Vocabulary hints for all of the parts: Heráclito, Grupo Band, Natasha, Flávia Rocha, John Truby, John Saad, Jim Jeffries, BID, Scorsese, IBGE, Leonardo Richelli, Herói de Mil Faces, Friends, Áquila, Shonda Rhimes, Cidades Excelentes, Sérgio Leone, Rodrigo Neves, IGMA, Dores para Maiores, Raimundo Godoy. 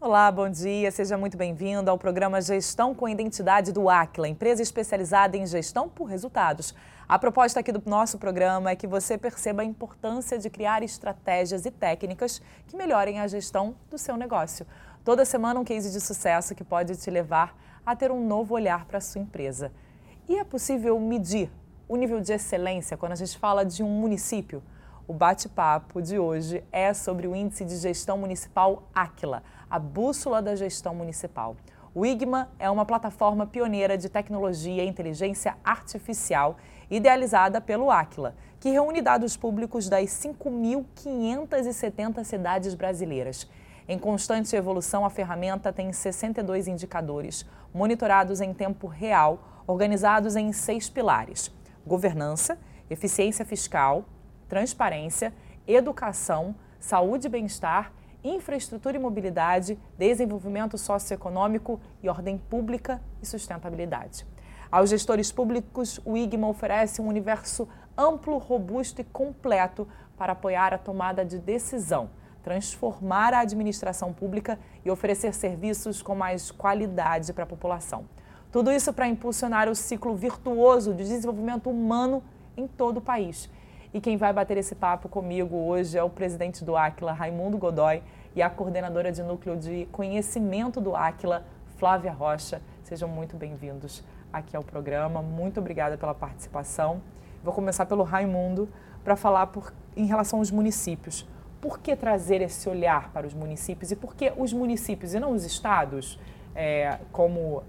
Olá, bom dia. Seja muito bem-vindo ao programa Gestão com Identidade do Áquila, empresa especializada em gestão por resultados. A proposta aqui do nosso programa é que você perceba a importância de criar estratégias e técnicas que melhorem a gestão do seu negócio. Toda semana um case de sucesso que pode te levar a ter um novo olhar para a sua empresa. E é possível medir o nível de excelência quando a gente fala de um município? O bate-papo de hoje é sobre o Índice de Gestão Municipal Áquila, a bússola da gestão municipal. O IGMA é uma plataforma pioneira de tecnologia e inteligência artificial idealizada pelo Áquila, que reúne dados públicos das 5.570 cidades brasileiras. Em constante evolução, a ferramenta tem 62 indicadores, monitorados em tempo real, organizados em 6 pilares: governança, eficiência fiscal, transparência, educação, saúde e bem-estar, infraestrutura e mobilidade, desenvolvimento socioeconômico e ordem pública e sustentabilidade. Aos gestores públicos, o IGMA oferece um universo amplo, robusto e completo para apoiar a tomada de decisão, transformar a administração pública e oferecer serviços com mais qualidade para a população. Tudo isso para impulsionar o ciclo virtuoso de desenvolvimento humano em todo o país. E quem vai bater esse papo comigo hoje é o presidente do Áquila, Raimundo Godoy, e a coordenadora de núcleo de conhecimento do Áquila, Flávia Rocha. Sejam muito bem-vindos aqui ao programa. Muito obrigada pela participação. Vou começar pelo Raimundo para falar em relação aos municípios. Por que trazer esse olhar para os municípios e por que os municípios e não os estados, como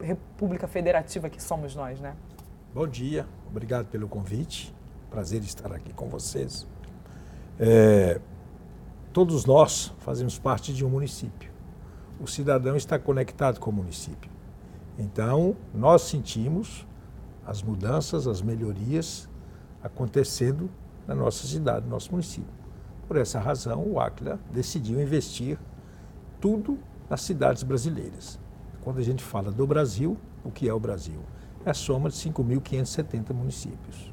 República Federativa que somos nós, né? Bom dia, obrigado pelo convite. Prazer estar aqui com vocês. Todos nós fazemos parte de um município. O cidadão está conectado com o município. Então, nós sentimos as mudanças, as melhorias acontecendo na nossa cidade, no nosso município. Por essa razão, o Áquila decidiu investir tudo nas cidades brasileiras. Quando a gente fala do Brasil, o que é o Brasil? É a soma de 5.570 municípios.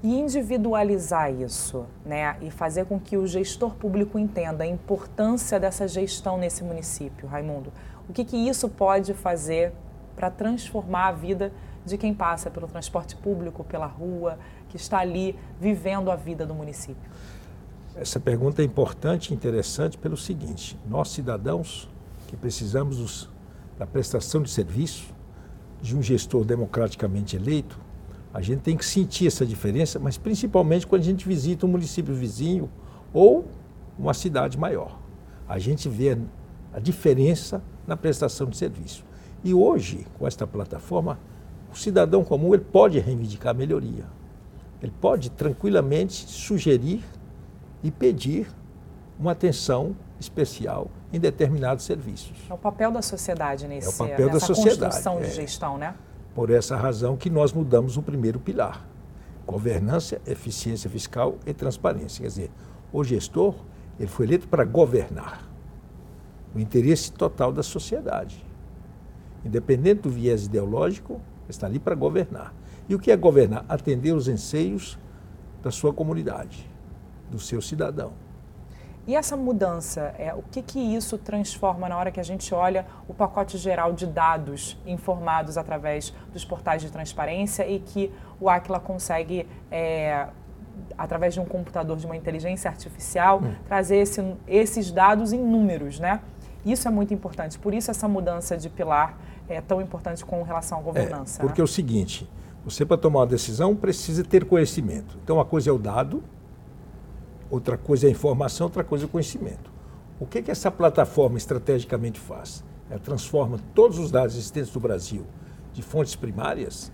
E individualizar isso, né? E fazer com que o gestor público entenda a importância dessa gestão nesse município, Raimundo. O que isso pode fazer para transformar a vida de quem passa pelo transporte público, pela rua, que está ali vivendo a vida do município? Essa pergunta é importante e interessante pelo seguinte: nós cidadãos que precisamos da prestação de serviço de um gestor democraticamente eleito, a gente tem que sentir essa diferença, mas principalmente quando a gente visita um município vizinho ou uma cidade maior. A gente vê a diferença na prestação de serviço. E hoje, com esta plataforma, o cidadão comum ele pode reivindicar melhoria. Ele pode tranquilamente sugerir e pedir uma atenção especial em determinados serviços. É o papel da sociedade nessa construção de gestão, né? Por essa razão que nós mudamos o primeiro pilar: governança, eficiência fiscal e transparência. Quer dizer, o gestor ele foi eleito para governar o interesse total da sociedade. Independente do viés ideológico, ele está ali para governar. E o que é governar? Atender os anseios da sua comunidade, do seu cidadão. E essa mudança, o que isso transforma na hora que a gente olha o pacote geral de dados informados através dos portais de transparência e que o Áquila consegue, através de um computador, de uma inteligência artificial, trazer esses dados em números, né? Isso é muito importante. Por isso essa mudança de pilar é tão importante com relação à governança. Porque é o seguinte, você para tomar uma decisão precisa ter conhecimento. Então, uma coisa é o dado, outra coisa é a informação, outra coisa é o conhecimento. O que que essa plataforma estrategicamente faz? Ela transforma todos os dados existentes do Brasil de fontes primárias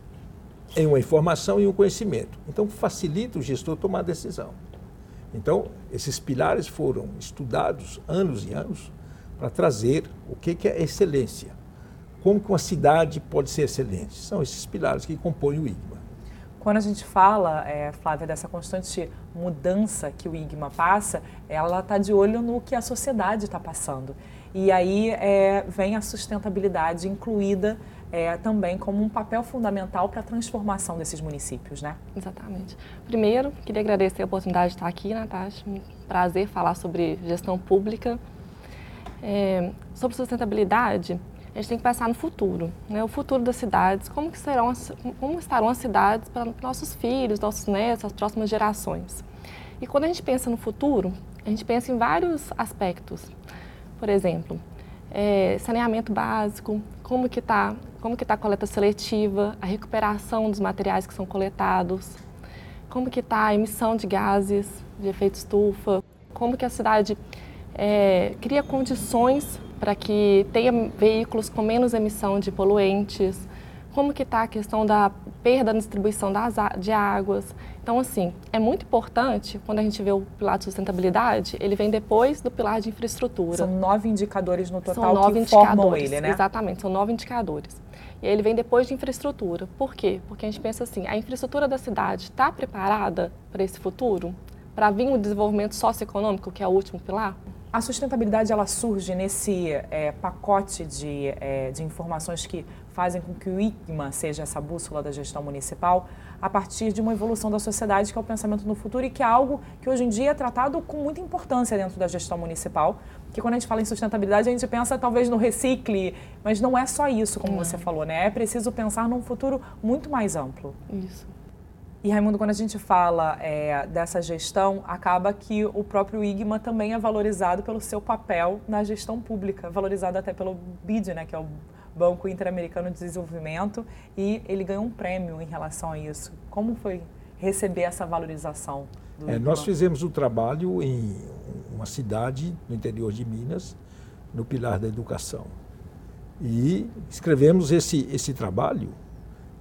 em uma informação e um conhecimento. Então, facilita o gestor tomar a decisão. Então, esses pilares foram estudados anos e anos para trazer o que é excelência. Como que uma cidade pode ser excelente? São esses pilares que compõem o IGMA. Quando a gente fala, Flávia, dessa constante mudança que o IGMA passa, ela está de olho no que a sociedade está passando. E aí vem a sustentabilidade incluída também como um papel fundamental para a transformação desses municípios, né? Exatamente. Primeiro, queria agradecer a oportunidade de estar aqui, Natasha. Prazer falar sobre gestão pública. sobre sustentabilidade, a gente tem que pensar no futuro, né? O futuro das cidades, como estarão as cidades para nossos filhos, nossos netos, as próximas gerações. E quando a gente pensa no futuro, a gente pensa em vários aspectos. Por exemplo, saneamento básico, como que tá a coleta seletiva, a recuperação dos materiais que são coletados, como que está a emissão de gases de efeito estufa, como que a cidade cria condições para que tenha veículos com menos emissão de poluentes, como que está a questão da perda na distribuição de águas. Então, assim, é muito importante, quando a gente vê o pilar de sustentabilidade, ele vem depois do pilar de infraestrutura. São 9 indicadores no total, são 9 que formam ele, né? Exatamente, são 9 indicadores. E ele vem depois de infraestrutura. Por quê? Porque a gente pensa assim, a infraestrutura da cidade está preparada para esse futuro? Para vir o desenvolvimento socioeconômico, que é o último pilar? A sustentabilidade, ela surge nesse pacote de informações que fazem com que o IGMA seja essa bússola da gestão municipal, a partir de uma evolução da sociedade, que é o pensamento no futuro, e que é algo que hoje em dia é tratado com muita importância dentro da gestão municipal, porque quando a gente fala em sustentabilidade, a gente pensa talvez no recicle, mas não é só isso, como você falou, né? É preciso pensar num futuro muito mais amplo. Isso. E, Raimundo, quando a gente fala dessa gestão, acaba que o próprio IGMA também é valorizado pelo seu papel na gestão pública, valorizado até pelo BID, né, que é o Banco Interamericano de Desenvolvimento, e ele ganhou um prêmio em relação a isso. Como foi receber essa valorização do IGMA? Nós fizemos um trabalho em uma cidade no interior de Minas, no pilar da educação, e escrevemos esse trabalho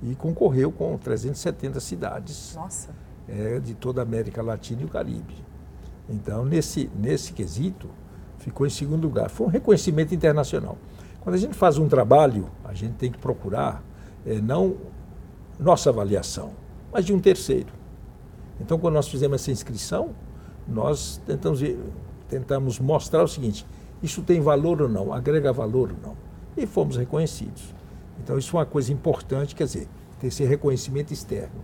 e concorreu com 370 cidades. Nossa. De toda a América Latina e o Caribe. Então, nesse quesito, ficou em segundo lugar. Foi um reconhecimento internacional. Quando a gente faz um trabalho, a gente tem que procurar, não nossa avaliação, mas de um terceiro. Então, quando nós fizemos essa inscrição, nós tentamos mostrar o seguinte, isso tem valor ou não, agrega valor ou não, e fomos reconhecidos. Então, isso é uma coisa importante, quer dizer, ter esse reconhecimento externo.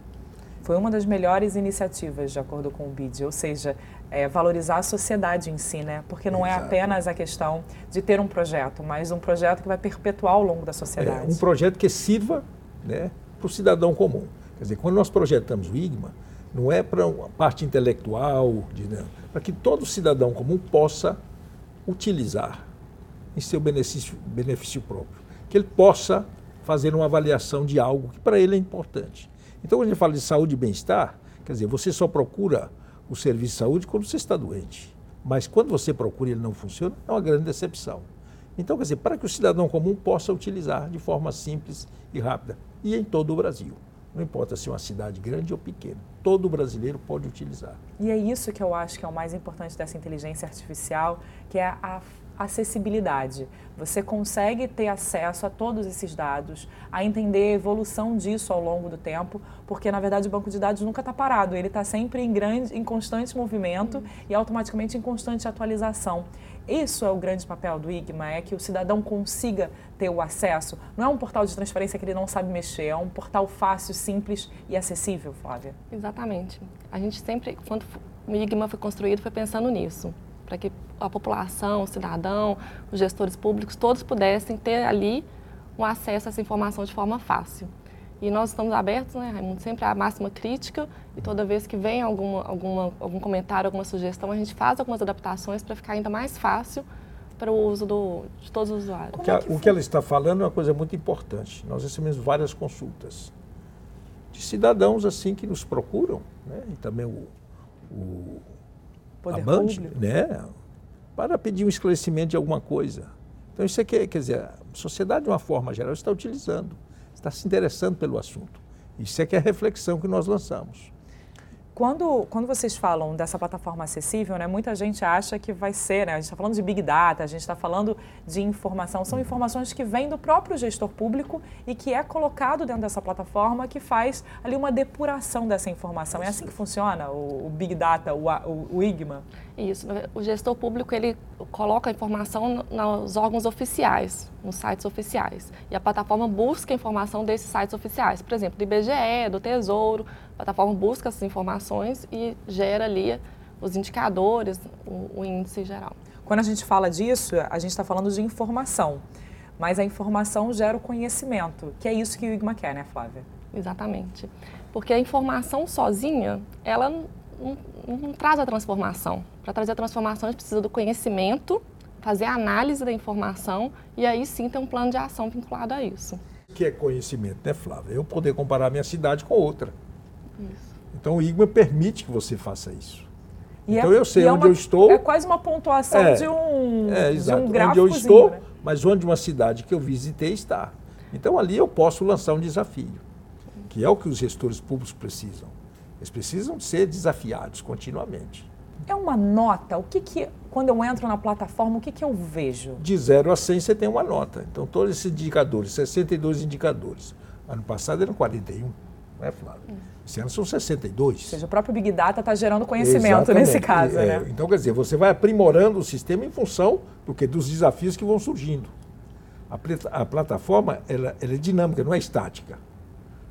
Foi uma das melhores iniciativas, de acordo com o BID, ou seja, valorizar a sociedade em si, né? Porque não é apenas a questão de ter um projeto, mas um projeto que vai perpetuar ao longo da sociedade. Um projeto que sirva, né, para o cidadão comum. Quer dizer, quando nós projetamos o IGMA, não é para uma parte intelectual, para que todo cidadão comum possa utilizar em seu benefício próprio, que ele possa fazer uma avaliação de algo que para ele é importante. Então, quando a gente fala de saúde e bem-estar, quer dizer, você só procura o serviço de saúde quando você está doente. Mas quando você procura e ele não funciona, é uma grande decepção. Então, quer dizer, para que o cidadão comum possa utilizar de forma simples e rápida, e em todo o Brasil. Não importa se é uma cidade grande ou pequena, todo brasileiro pode utilizar. E é isso que eu acho que é o mais importante dessa inteligência artificial, que é a acessibilidade. Você consegue ter acesso a todos esses dados, a entender a evolução disso ao longo do tempo, porque, na verdade, o banco de dados nunca está parado, ele está sempre em constante movimento e automaticamente em constante atualização. Isso é o grande papel do IGMA, é que o cidadão consiga ter o acesso. Não é um portal de transparência que ele não sabe mexer, é um portal fácil, simples e acessível, Flávia. Exatamente. A gente sempre, quando o IGMA foi construído, foi pensando nisso, para que a população, o cidadão, os gestores públicos, todos pudessem ter ali um acesso a essa informação de forma fácil. E nós estamos abertos, né, Raimundo, sempre à máxima crítica, e toda vez que vem algum comentário, alguma sugestão, a gente faz algumas adaptações para ficar ainda mais fácil para o uso de todos os usuários. O que ela está falando é uma coisa muito importante. Nós recebemos várias consultas de cidadãos assim que nos procuram, né, e também a Band, né, para pedir um esclarecimento de alguma coisa. Então, isso aqui, quer dizer, a sociedade, de uma forma geral, está utilizando, está se interessando pelo assunto. Isso é que é a reflexão que nós lançamos. Quando vocês falam dessa plataforma acessível, né, muita gente acha que vai ser, né, a gente está falando de Big Data, a gente está falando de informação, são informações que vêm do próprio gestor público e que é colocado dentro dessa plataforma que faz ali uma depuração dessa informação. É assim que funciona o Big Data, o IGMA? Isso, o gestor público, ele coloca a informação nos órgãos oficiais, nos sites oficiais, e a plataforma busca a informação desses sites oficiais, por exemplo, do IBGE, do Tesouro. A plataforma busca essas informações e gera ali os indicadores, o índice geral. Quando a gente fala disso, a gente está falando de informação, mas a informação gera o conhecimento, que é isso que o IGMA quer, né, Flávia? Exatamente, porque a informação sozinha, ela não traz a transformação. Para trazer a transformação, a gente precisa do conhecimento, fazer a análise da informação e aí sim ter um plano de ação vinculado a isso. O que é conhecimento, né, Flávia? Eu poder comparar minha cidade com outra. Isso. Então, o IGMA permite que você faça isso. E então, eu sei onde eu estou... É quase uma pontuação de um gráfico. Onde eu estou, né? Mas onde uma cidade que eu visitei está. Então, ali eu posso lançar um desafio, que é o que os gestores públicos precisam. Eles precisam ser desafiados continuamente. É uma nota? O que que, quando eu entro na plataforma, o que que eu vejo? De 0 a 100 você tem uma nota. Então, todos esses indicadores, 62 indicadores. Ano passado eram 41, não é, Flávio? Esse ano são 62. Ou seja, o próprio Big Data está gerando conhecimento. Exatamente. Nesse caso, né? Então, quer dizer, você vai aprimorando o sistema em função dos desafios que vão surgindo. A plataforma ela é dinâmica, não é estática.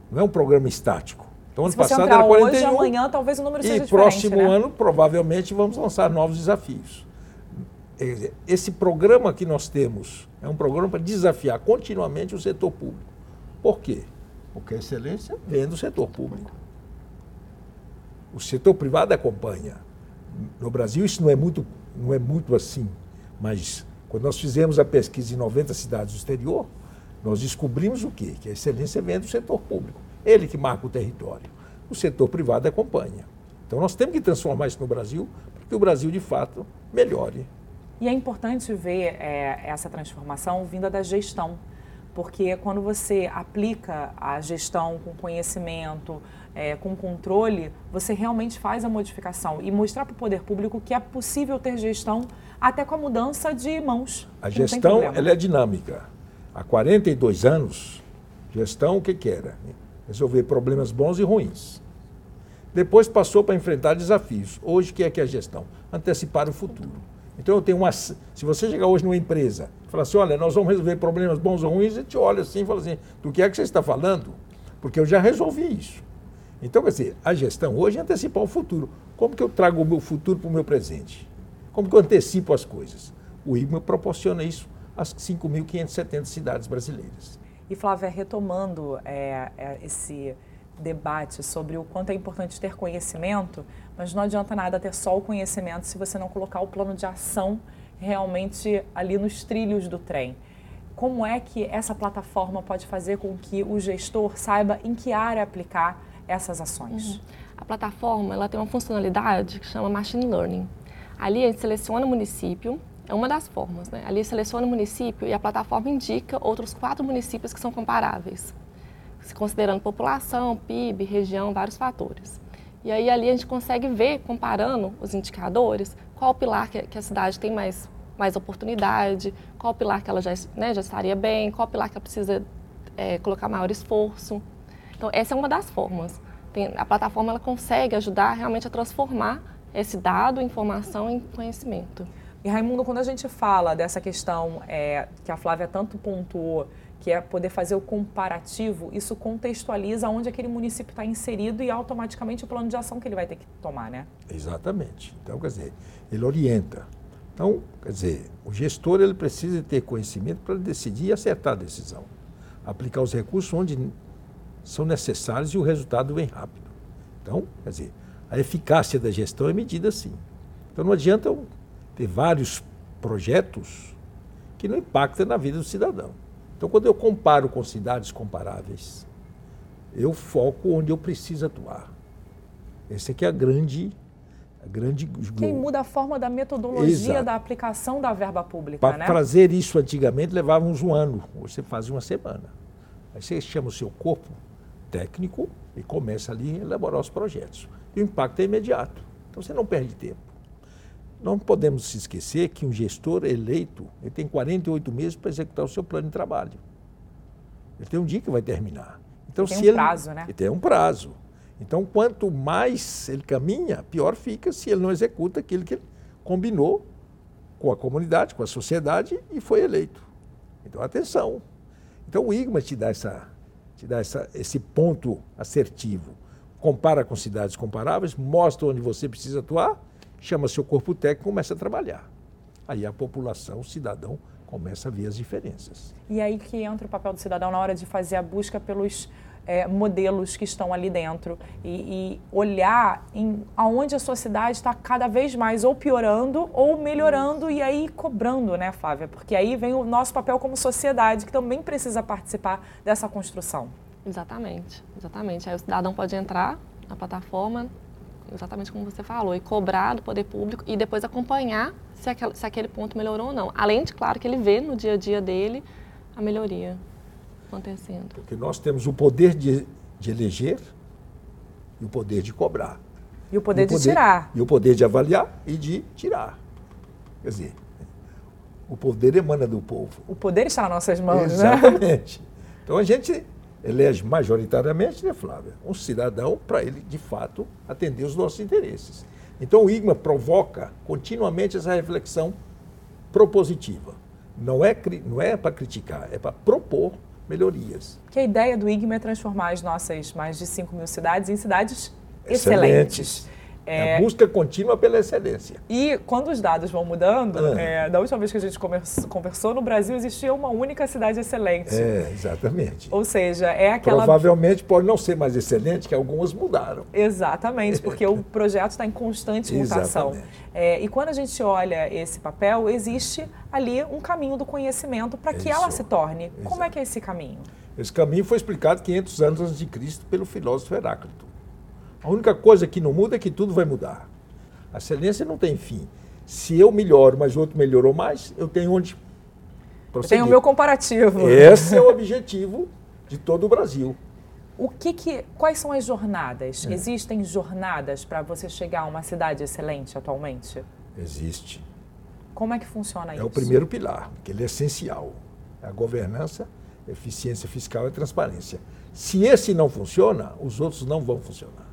Não é um programa estático. Então, ano passado era 41. Hoje, amanhã, talvez o número seja diferente. E próximo ano, provavelmente, vamos lançar novos desafios. Esse programa que nós temos é um programa para desafiar continuamente o setor público. Por quê? Porque a excelência vem do setor público. O setor privado acompanha. No Brasil, isso não é muito assim. Mas, quando nós fizemos a pesquisa em 90 cidades do exterior, nós descobrimos o quê? Que a excelência vem do setor público. Ele que marca o território. O setor privado acompanha. Então, nós temos que transformar isso no Brasil para que o Brasil, de fato, melhore. E é importante ver essa transformação vinda da gestão, porque quando você aplica a gestão com conhecimento, com controle, você realmente faz a modificação e mostrar para o poder público que é possível ter gestão até com a mudança de mãos. A gestão ela é dinâmica. Há 42 anos, gestão o que era? Resolver problemas bons e ruins. Depois passou para enfrentar desafios. Hoje, o que é a gestão? Antecipar o futuro. Então, eu tenho se você chegar hoje numa empresa e falar assim, olha, nós vamos resolver problemas bons ou ruins, a gente olha assim e fala assim, do que é que você está falando? Porque eu já resolvi isso. Então, quer dizer, a gestão hoje é antecipar o futuro. Como que eu trago o meu futuro para o meu presente? Como que eu antecipo as coisas? O IGMA proporciona isso às 5.570 cidades brasileiras. E, Flávia, retomando esse debate sobre o quanto é importante ter conhecimento, mas não adianta nada ter só o conhecimento se você não colocar o plano de ação realmente ali nos trilhos do trem. Como é que essa plataforma pode fazer com que o gestor saiba em que área aplicar essas ações? A plataforma ela tem uma funcionalidade que chama Machine Learning. Ali a gente seleciona o município, é uma das formas, né? Ali seleciona o município e a plataforma indica outros 4 municípios que são comparáveis, se considerando população, PIB, região, vários fatores. E aí ali a gente consegue ver, comparando os indicadores, qual o pilar que a cidade tem mais oportunidade, qual o pilar que ela já estaria bem, qual o pilar que ela precisa colocar maior esforço. Então, essa é uma das formas. A plataforma ela consegue ajudar realmente a transformar esse dado, informação em conhecimento. E, Raimundo, quando a gente fala dessa questão que a Flávia tanto pontuou, que é poder fazer o comparativo, isso contextualiza onde aquele município está inserido e automaticamente o plano de ação que ele vai ter que tomar, né? Exatamente. Então, quer dizer, ele orienta. Então, quer dizer, o gestor ele precisa ter conhecimento para decidir e acertar a decisão. Aplicar os recursos onde são necessários e o resultado vem rápido. Então, quer dizer, a eficácia da gestão é medida assim. Então, não adianta ter vários projetos que não impactam na vida do cidadão. Então, quando eu comparo com cidades comparáveis, eu foco onde eu preciso atuar. Esse aqui é a grande quem muda a forma da metodologia. Exato. Da aplicação da verba pública. Para trazer isso antigamente levava uns 1 ano, hoje você faz 1 semana. Aí você chama o seu corpo técnico e começa ali a elaborar os projetos. E o impacto é imediato, então você não perde tempo. Não podemos se esquecer que um gestor eleito ele tem 48 meses para executar o seu plano de trabalho. Ele tem um dia que vai terminar. Então, tem um prazo, né? Ele tem um prazo. Então, quanto mais ele caminha, pior fica se ele não executa aquilo que ele combinou com a comunidade, com a sociedade e foi eleito. Então, atenção. Então, o IGMA te dá esse ponto assertivo. Compara com cidades comparáveis, mostra onde você precisa atuar, chama seu corpo técnico e começa a trabalhar. aí a população, o cidadão, começa a ver as diferenças. E aí que entra o papel do cidadão na hora de fazer a busca pelos modelos que estão ali dentro e olhar aonde a sua cidade está cada vez mais ou piorando ou melhorando e aí cobrando, né, Flávia? Porque aí vem o nosso papel como sociedade, que também precisa participar dessa construção. Exatamente, exatamente. Aí o cidadão pode entrar na plataforma, exatamente como você falou, e cobrar do poder público e depois acompanhar se aquele ponto melhorou ou não. Além de, claro, que ele vê no dia a dia dele a melhoria acontecendo. Porque nós temos o poder de eleger e o poder de cobrar. E o poder de tirar. E o poder de avaliar e de tirar. Quer dizer, o poder emana do povo. O poder está nas nossas mãos, Exatamente. Então a gente elege majoritariamente, né, Flávia? Um cidadão para ele, de fato, atender os nossos interesses. Então o IGMA provoca continuamente essa reflexão propositiva. Não é para criticar, é para propor melhorias. Que a ideia do IGMA é transformar as nossas mais de 5 mil cidades em cidades excelentes. É a busca contínua pela excelência. E quando os dados vão mudando, da última vez que a gente conversou, no Brasil existia uma única cidade excelente. É, exatamente. Ou seja, é aquela... Provavelmente pode não ser mais excelente, que algumas mudaram. Exatamente, porque o projeto está em constante mutação. E quando a gente olha esse papel, existe ali um caminho do conhecimento para que ela se torne. Exato. Como é que é esse caminho? Esse caminho foi explicado 500 anos antes de Cristo pelo filósofo Heráclito. A única coisa que não muda é que tudo vai mudar. A excelência não tem fim. Se eu melhoro, mas o outro melhorou mais, eu tenho onde prosseguir. Eu tenho o meu comparativo. Esse é o objetivo de todo o Brasil. Quais são as jornadas? Existem jornadas para você chegar a uma cidade excelente atualmente? Existe. Como é que funciona isso? É o primeiro pilar, que ele é essencial. A governança, a eficiência fiscal e a transparência. Se esse não funciona, os outros não vão funcionar.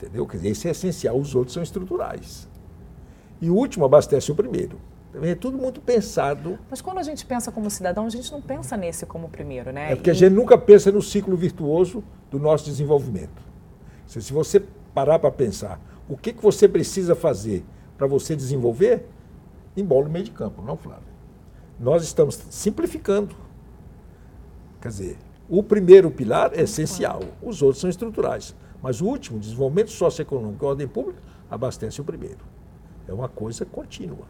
Entendeu? Quer dizer, isso é essencial, os outros são estruturais. E o último abastece o primeiro. É tudo muito pensado. Mas quando a gente pensa como cidadão, a gente não pensa nesse como primeiro, né? É porque a gente nunca pensa no ciclo virtuoso do nosso desenvolvimento. Se você parar para pensar o que você precisa fazer para você desenvolver, embola o meio de campo, não, Flávio? Nós estamos simplificando. Quer dizer, o primeiro pilar é essencial, os outros são estruturais. Mas o último, desenvolvimento socioeconômico e ordem pública, abastece o primeiro. É uma coisa contínua.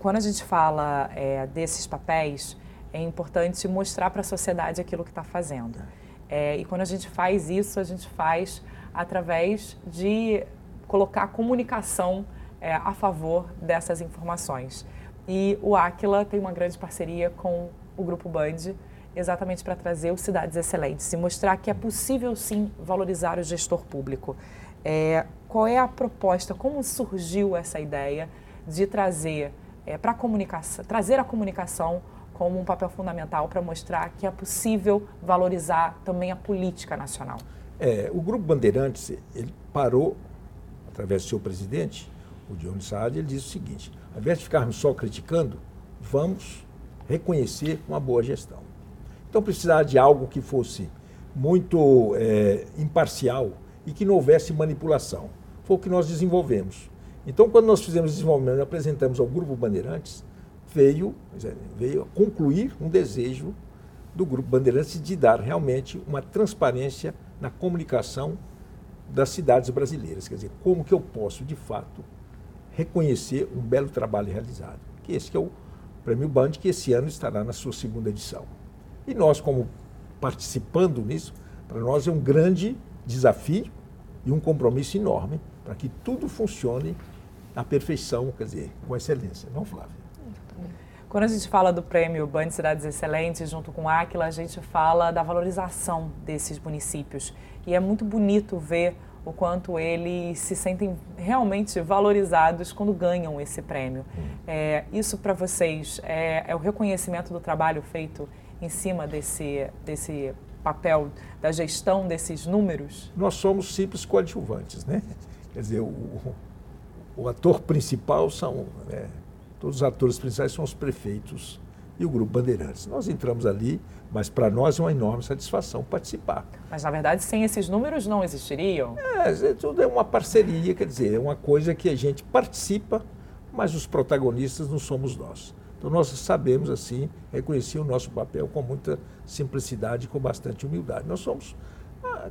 Quando a gente fala desses papéis, é importante mostrar para a sociedade aquilo que está fazendo. E quando a gente faz isso, a gente faz através de colocar comunicação a favor dessas informações. E o Áquila tem uma grande parceria com o Grupo Band, exatamente para trazer os Cidades Excelentes e mostrar que é possível, sim, valorizar o gestor público. Qual é a proposta? Como surgiu essa ideia de trazer, trazer a comunicação como um papel fundamental para mostrar que é possível valorizar também a política nacional? O Grupo Bandeirantes, ele parou, através do seu presidente, o John Saad, ele disse o seguinte: ao invés de ficarmos só criticando, vamos reconhecer uma boa gestão. Então, precisava de algo que fosse muito imparcial e que não houvesse manipulação. Foi o que nós desenvolvemos. Então, quando nós fizemos o desenvolvimento e apresentamos ao Grupo Bandeirantes, veio a concluir um desejo do Grupo Bandeirantes de dar realmente uma transparência na comunicação das cidades brasileiras. Quer dizer, como que eu posso, de fato, reconhecer um belo trabalho realizado. Que esse que é o Prêmio Band, que esse ano estará na sua segunda edição. E nós, como participando nisso, para nós é um grande desafio e um compromisso enorme para que tudo funcione à perfeição, quer dizer, com excelência. Não, Flávia? Quando a gente fala do Prêmio Band Cidades Excelentes, junto com a Áquila, a gente fala da valorização desses municípios. E é muito bonito ver o quanto eles se sentem realmente valorizados quando ganham esse prêmio. Isso para vocês é o reconhecimento do trabalho feito em cima desse papel da gestão desses números? Nós somos simples coadjuvantes, né? Quer dizer, o ator principal todos os atores principais são os prefeitos e o Grupo Bandeirantes. Nós entramos ali, mas para nós é uma enorme satisfação participar. Mas, na verdade, sem esses números não existiriam? É, tudo é uma parceria, quer dizer, é uma coisa que a gente participa, mas os protagonistas não somos nós. Então, nós sabemos, assim, reconhecer o nosso papel com muita simplicidade e com bastante humildade. Nós somos...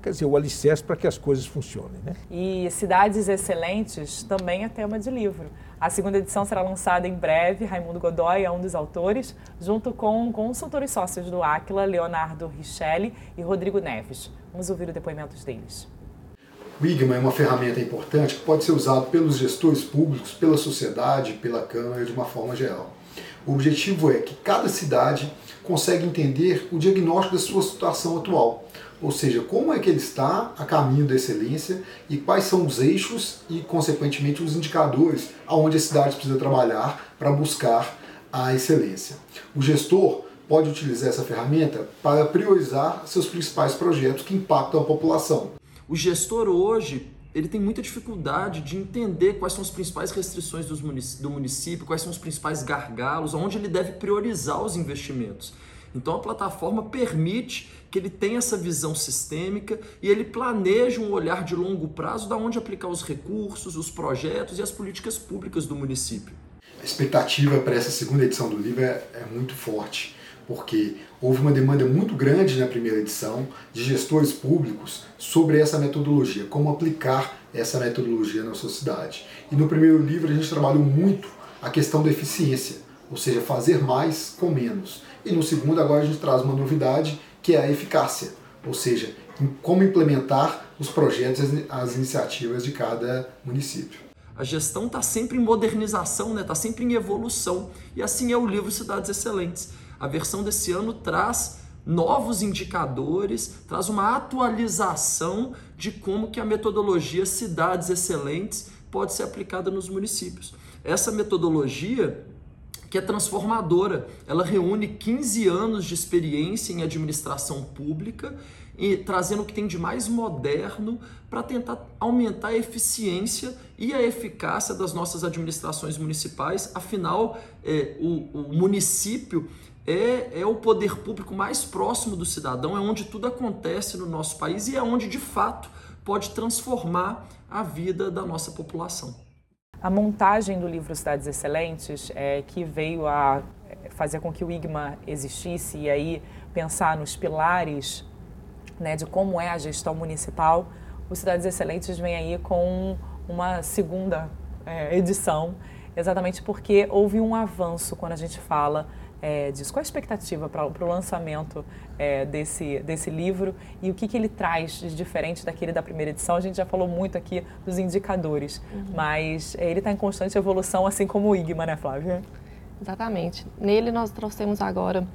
quer dizer, o alicerce para que as coisas funcionem, né? E Cidades Excelentes também é tema de livro. A segunda edição será lançada em breve. Raimundo Godoy é um dos autores, junto com consultores sócios do Áquila, Leonardo Richelli e Rodrigo Neves. Vamos ouvir os depoimentos deles. O IGMA é uma ferramenta importante que pode ser usada pelos gestores públicos, pela sociedade, pela Câmara, de uma forma geral. O objetivo é que cada cidade consegue entender o diagnóstico da sua situação atual, ou seja, como é que ele está a caminho da excelência e quais são os eixos e, consequentemente, os indicadores aonde a cidade precisa trabalhar para buscar a excelência. O gestor pode utilizar essa ferramenta para priorizar seus principais projetos que impactam a população. O gestor hoje ele tem muita dificuldade de entender quais são as principais restrições do município, quais são os principais gargalos, onde ele deve priorizar os investimentos. Então a plataforma permite que ele tenha essa visão sistêmica e ele planeje um olhar de longo prazo de onde aplicar os recursos, os projetos e as políticas públicas do município. A expectativa para essa segunda edição do livro é muito forte, porque houve uma demanda muito grande na primeira edição de gestores públicos sobre essa metodologia, como aplicar essa metodologia na sua cidade. E no primeiro livro a gente trabalhou muito a questão da eficiência, ou seja, fazer mais com menos. E no segundo agora a gente traz uma novidade que é a eficácia, ou seja, como implementar os projetos, as iniciativas de cada município. A gestão está sempre em modernização, né? Está sempre em evolução, e assim é o livro Cidades Excelentes. A versão desse ano traz novos indicadores, traz uma atualização de como que a metodologia Cidades Excelentes pode ser aplicada nos municípios. Essa metodologia que é transformadora, ela reúne 15 anos de experiência em administração pública e trazendo o que tem de mais moderno para tentar aumentar a eficiência e a eficácia das nossas administrações municipais. Afinal, o município é o poder público mais próximo do cidadão, é onde tudo acontece no nosso país e é onde, de fato, pode transformar a vida da nossa população. A montagem do livro Cidades Excelentes, que veio a fazer com que o IGMA existisse e aí pensar nos pilares, né, de como é a gestão municipal, o Cidades Excelentes vem aí com uma segunda edição, exatamente porque houve um avanço quando a gente fala disso. Qual a expectativa para o lançamento desse livro e o que ele traz de diferente daquele da primeira edição? A gente já falou muito aqui dos indicadores, mas ele está em constante evolução, assim como o IGMA, né, Flávia? Exatamente. Nele nós trouxemos agora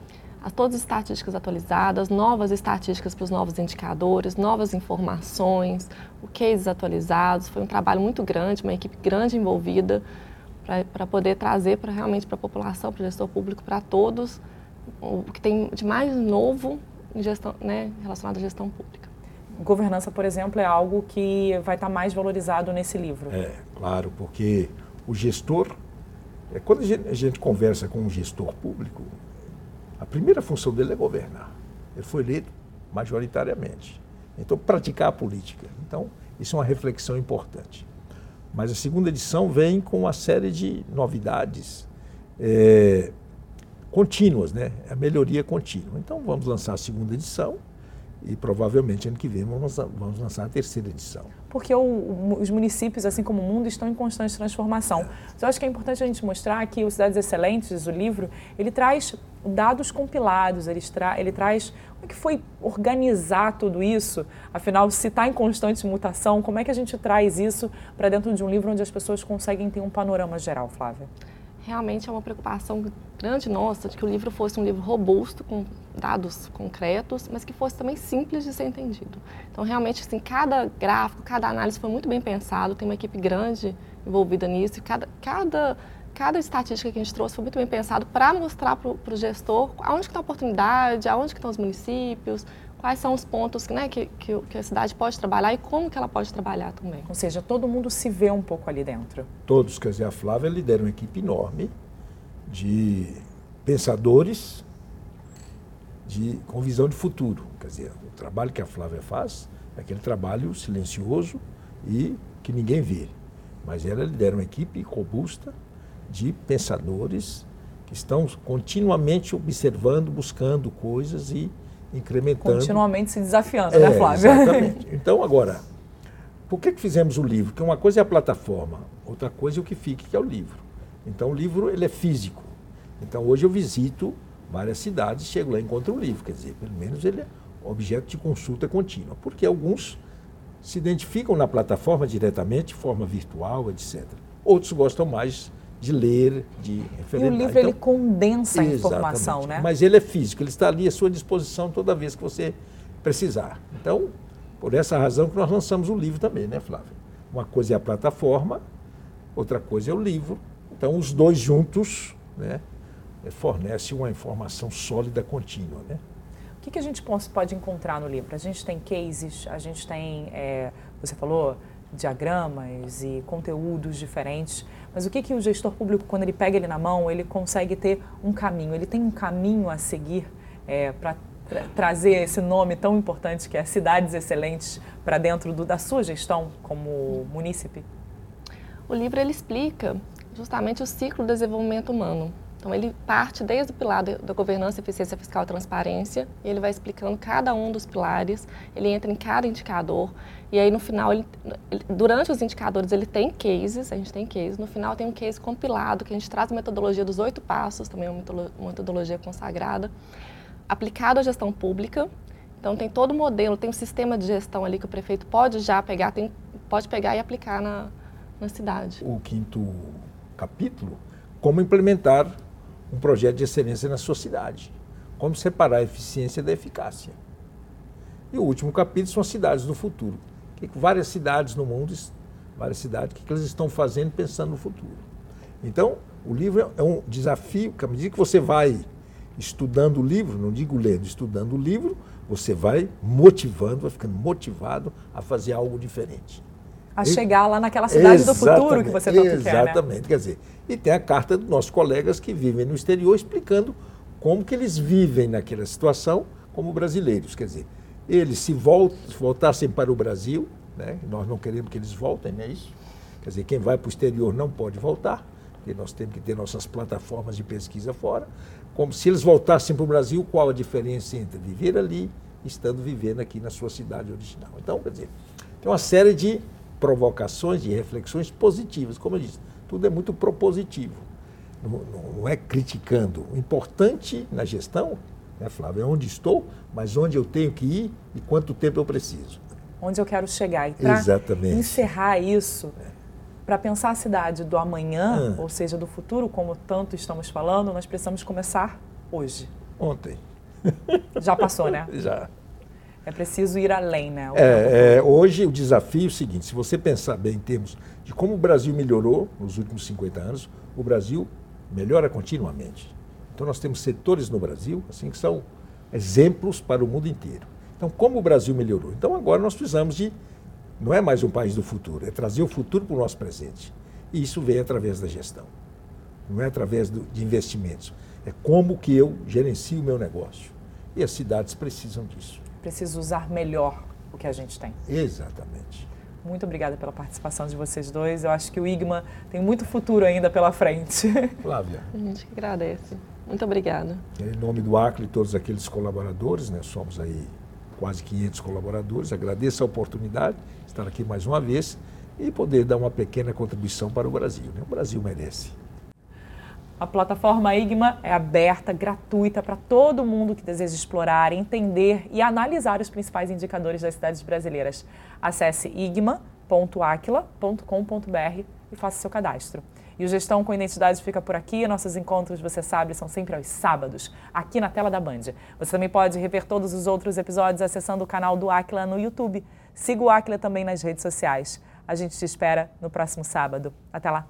todas as estatísticas atualizadas, novas estatísticas para os novos indicadores, novas informações, cases atualizados. Foi um trabalho muito grande, uma equipe grande envolvida, para poder trazer realmente para a população, para o gestor público, para todos, o que tem de mais novo em gestão, né, relacionado à gestão pública. Governança, por exemplo, é algo que vai estar mais valorizado nesse livro. É, claro, porque o gestor, quando a gente conversa com um gestor público, a primeira função dele é governar. Ele foi eleito majoritariamente. Então, praticar a política. Então, isso é uma reflexão importante. Mas a segunda edição vem com uma série de novidades contínuas, né? A melhoria contínua. Então vamos lançar a segunda edição e provavelmente ano que vem vamos lançar a terceira edição. Porque os municípios, assim como o mundo, estão em constante transformação. Eu acho que é importante a gente mostrar que o Cidades Excelentes, o livro, ele traz dados compilados, ele traz como é que foi organizar tudo isso, afinal, se está em constante mutação, como é que a gente traz isso para dentro de um livro onde as pessoas conseguem ter um panorama geral, Flávia? Realmente é uma preocupação grande nossa de que o livro fosse um livro robusto, com dados concretos, mas que fosse também simples de ser entendido. Então, realmente, assim, cada gráfico, cada análise foi muito bem pensado, tem uma equipe grande envolvida nisso, e cada estatística que a gente trouxe foi muito bem pensado para mostrar para o gestor aonde está a oportunidade, aonde que estão os municípios, quais são os pontos, né, que a cidade pode trabalhar e como que ela pode trabalhar também. Ou seja, todo mundo se vê um pouco ali dentro. Todos, quer dizer, a Flávia lidera uma equipe enorme de pensadores com visão de futuro. Quer dizer, o trabalho que a Flávia faz é aquele trabalho silencioso e que ninguém vê. Mas ela lidera uma equipe robusta de pensadores que estão continuamente observando, buscando coisas e incrementando. Continuamente se desafiando, né, Flávia? Exatamente. Então, agora, por que fizemos o livro? Porque uma coisa é a plataforma, outra coisa é o que fica, que é o livro. Então, o livro ele é físico. Então, hoje eu visito várias cidades, chego lá e encontro um livro. Quer dizer, pelo menos ele é objeto de consulta contínua, porque alguns se identificam na plataforma diretamente, de forma virtual, etc. Outros gostam mais de ler, de referendar. E o livro, então, ele condensa a informação, né? Mas ele é físico, ele está ali à sua disposição toda vez que você precisar. Então, por essa razão que nós lançamos o livro também, né, Flávia? Uma coisa é a plataforma, outra coisa é o livro. Então, os dois juntos, né, fornecem uma informação sólida, contínua, né? O que a gente pode encontrar no livro? A gente tem cases, a gente tem, você falou, diagramas e conteúdos diferentes, mas o que o gestor público, quando ele pega ele na mão, ele consegue ter um caminho, ele tem um caminho a seguir para trazer esse nome tão importante que é Cidades Excelentes para dentro da sua gestão como munícipe? O livro ele explica justamente o ciclo do desenvolvimento humano. Então, ele parte desde o pilar da governança, eficiência fiscal e transparência, e ele vai explicando cada um dos pilares, ele entra em cada indicador, e aí no final, durante os indicadores, ele tem cases, a gente tem cases, no final tem um case compilado, que a gente traz a metodologia dos 8 passos, também uma metodologia consagrada, aplicado à gestão pública. Então, tem todo o modelo, tem um sistema de gestão ali que o prefeito pode já pegar, pode pegar e aplicar na cidade. O 5º capítulo, como implementar um projeto de excelência na sua cidade, como separar a eficiência da eficácia. E o último capítulo são as cidades do futuro. Várias cidades no mundo, várias cidades, o que elas estão fazendo pensando no futuro. Então, o livro é um desafio, que à medida que você vai estudando o livro, não digo lendo, estudando o livro, você vai motivando, vai ficando motivado a fazer algo diferente. A chegar lá naquela cidade do futuro que você tanto quer, né? Exatamente, quer dizer, e tem a carta dos nossos colegas que vivem no exterior explicando como que eles vivem naquela situação como brasileiros, quer dizer, eles se voltassem para o Brasil, né? Nós não queremos que eles voltem, não é isso? Quer dizer, quem vai para o exterior não pode voltar, porque nós temos que ter nossas plataformas de pesquisa fora, como se eles voltassem para o Brasil, qual a diferença entre viver ali e estando vivendo aqui na sua cidade original. Então, quer dizer, tem uma série de provocações e reflexões positivas. Como eu disse, tudo é muito propositivo, não é criticando. O importante na gestão, né, Flávia, é onde estou, mas onde eu tenho que ir e quanto tempo eu preciso. Onde eu quero chegar. E para encerrar isso, para pensar a cidade do amanhã, ou seja, do futuro, como tanto estamos falando, nós precisamos começar hoje. Ontem. Já passou, né? Já. É preciso ir além, né? Hoje o desafio é o seguinte, se você pensar bem em termos de como o Brasil melhorou nos últimos 50 anos, o Brasil melhora continuamente. Então nós temos setores no Brasil assim, que são exemplos para o mundo inteiro. Então como o Brasil melhorou? Então agora nós precisamos não é mais um país do futuro, é trazer o futuro para o nosso presente. E isso vem através da gestão, não é através de investimentos. É como que eu gerencio o meu negócio. E as cidades precisam disso. Preciso usar melhor o que a gente tem. Exatamente. Muito obrigada pela participação de vocês dois. Eu acho que o IGMA tem muito futuro ainda pela frente. Flávia. A gente que agradece. Muito obrigada. Em nome do Áquila e todos aqueles colaboradores, né? Somos aí quase 500 colaboradores. Agradeço a oportunidade de estar aqui mais uma vez e poder dar uma pequena contribuição para o Brasil, né? O Brasil merece. A plataforma IGMA é aberta, gratuita, para todo mundo que deseja explorar, entender e analisar os principais indicadores das cidades brasileiras. Acesse igma.aquila.com.br e faça seu cadastro. E o Gestão com Identidade fica por aqui. Nossos encontros, você sabe, são sempre aos sábados, aqui na tela da Band. Você também pode rever todos os outros episódios acessando o canal do Áquila no YouTube. Siga o Áquila também nas redes sociais. A gente te espera no próximo sábado. Até lá!